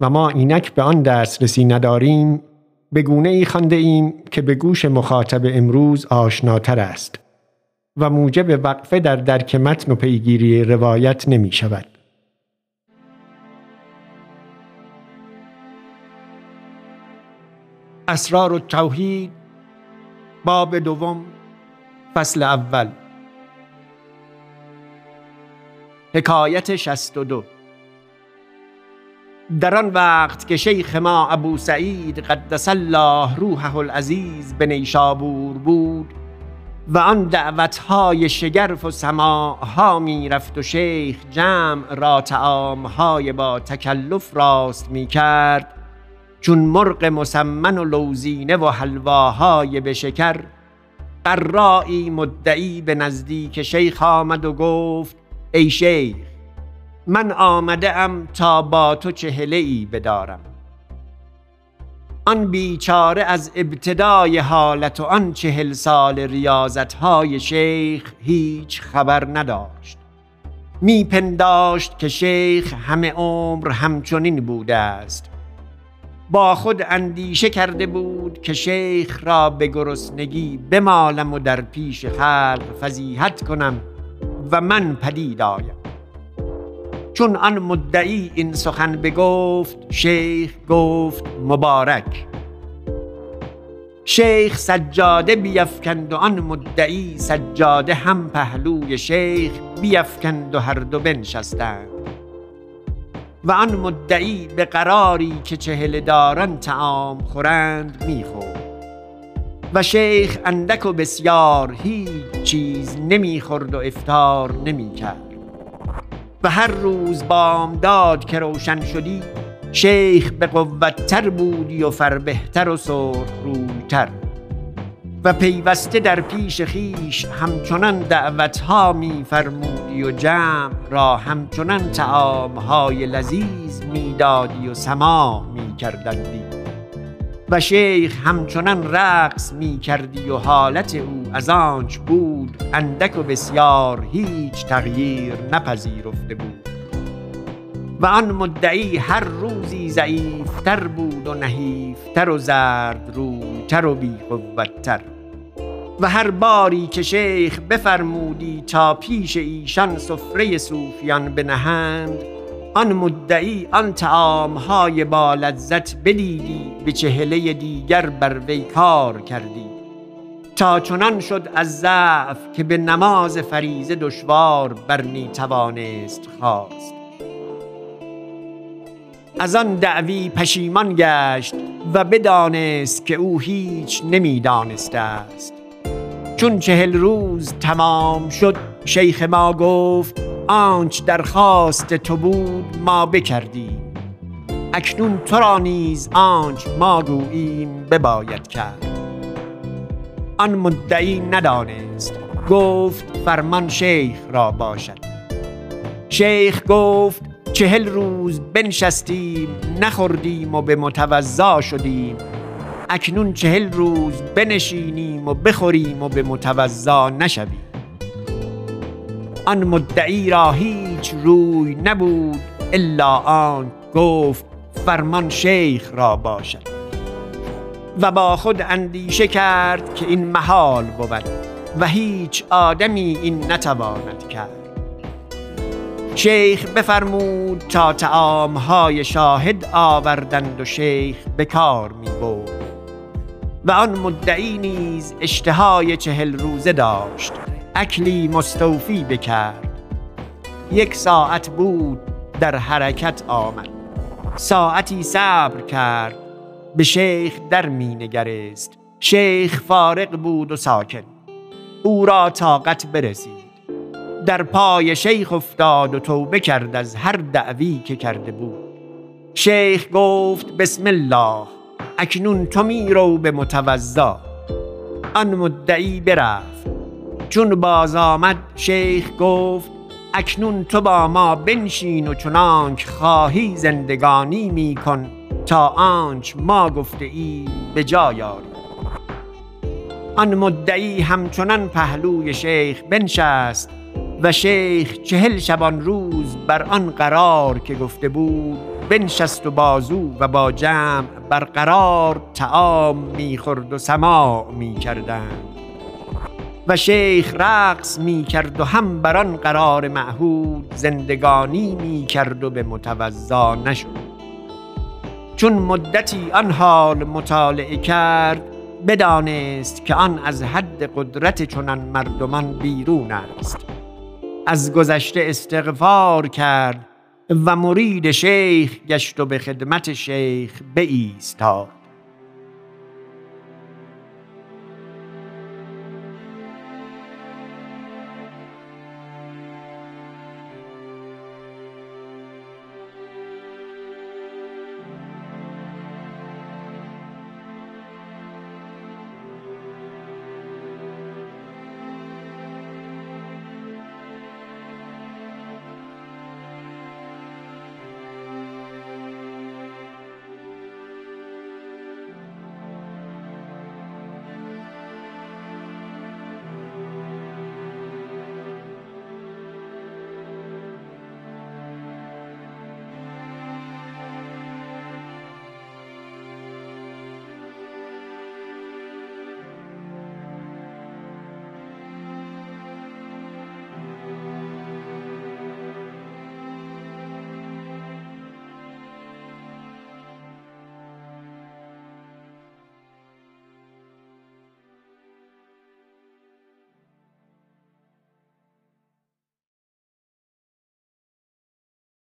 و ما اینک به آن دسترسی نداریم، به گونه ای خوانده ایم که به گوش مخاطب امروز آشناتر است و موجب وقفه در درک متن و پیگیری روایت نمی شود. اسرارالتوحید، باب دوم، فصل اول، حکایت 62. در آن وقت که شیخ ما ابو سعید قدس الله روحه العزیز به نیشابور بود و آن دعوتهای شگرف و سماعها می رفت و شیخ جمع را طعامهای با تکلف راست می کرد، چون مرغ مسمن و لوزینه و حلواهای به شکر، قرائی مدعی به نزدیک شیخ آمد و گفت: ای شیخ، من آمده ام تا با تو چهله‌ای بدارم. آن بیچاره از ابتدای حالت و آن 40 سال ریاضتهای شیخ هیچ خبر نداشت. میپنداشت که شیخ همه عمر همچنین بوده است. با خود اندیشه کرده بود که شیخ را به گرسنگی بمالم و در پیش خلق فضیحت کنم و من پدید آیم. چون آن مدعی این سخن بگفت، شیخ گفت: مبارک. شیخ سجاده بیفکند و آن مدعی سجاده هم پهلوی شیخ بیفکند و هر دو بنشستند و آن مدعی به قراری که 40 داران طعام خورند میخورد و شیخ اندک و بسیار هیچ چیز نمیخورد و افطار نمیکرد. و هر روز بامداد که روشن شدی، شیخ به قوتتر بودی و فربهتر و سرخروتر و پیوسته در پیش خیش همچنان دعوتها می فرمودی و جمع را همچنان طعامهای لذیذ می دادی و سماع می کردندی و شیخ همچنان رقص می کردی و حالت او از آنچ بود اندک و بسیار هیچ تغییر نپذیرفته بود و آن مدعی هر روزی ضعیفتر بود و نحیفتر و زردروتر و بی‌قوت‌تر و هر باری که شیخ بفرمودی تا پیش ایشان سفره صوفیان بنهند، آن مدعی آن طعامهای با لذت بدیدی به چهله دیگر بر وی کار کردی تا چنان شد از ضعف که به نماز فریضه دشوار برمی توانست خواست. از آن دعوی پشیمان گشت و بدانست که او هیچ نمی دانسته است. چون 40 روز تمام شد، شیخ ما گفت: آنچ درخواست تو بود ما بکردیم، اکنون تو را نیز آنچ ما گوییم بباید کرد. آن مدعی ندانست، گفت: فرمان شیخ را باشد. شیخ گفت: 40 روز بنشستیم نخوردیم و به متوضع شدیم، اکنون 40 روز بنشینیم و بخوریم و به متوضع نشویم. آن مدعی را هیچ روی نبود الا آن گفت: فرمان شیخ را باشد. و با خود اندیشه کرد که این محال بود و هیچ آدمی این نتواند کرد. شیخ بفرمود تا طعامهای شاهد آوردند و شیخ به کار می برد و آن مدعی نیز اشتهای 40 روزه داشت، اکلی مستوفی بکرد. 1 ساعت بود در حرکت آمد، ساعتی صبر کرد، به شیخ در می نگریست. شیخ فارغ بود و ساکن، او را طاقت برسید، در پای شیخ افتاد و توبه کرد از هر دعوی که کرده بود. شیخ گفت بسم الله، اکنون تو می رو به متوضا. آن مدعی برفت. چون باز آمد شیخ گفت اکنون تو با ما بنشین و چنانک خواهی زندگانی می کن تا آنچ ما گفته ای به جای آری. آن مدعی همچنان پهلوی شیخ بنشست و شیخ 40 شبان روز بر آن قرار که گفته بود بنشست و بازو و با جمع بر قرار طعام میخورد و سماع میکردند و شیخ رقص میکرد و هم بر آن قرار معهود زندگانی میکرد و به متوضا نشد. چون مدتی آن حال مطالعه کرد بدانست که آن از حد قدرت چنان مردمان بیرون است. از گذشته استغفار کرد و مرید شیخ گشت و به خدمت شیخ بایستاد.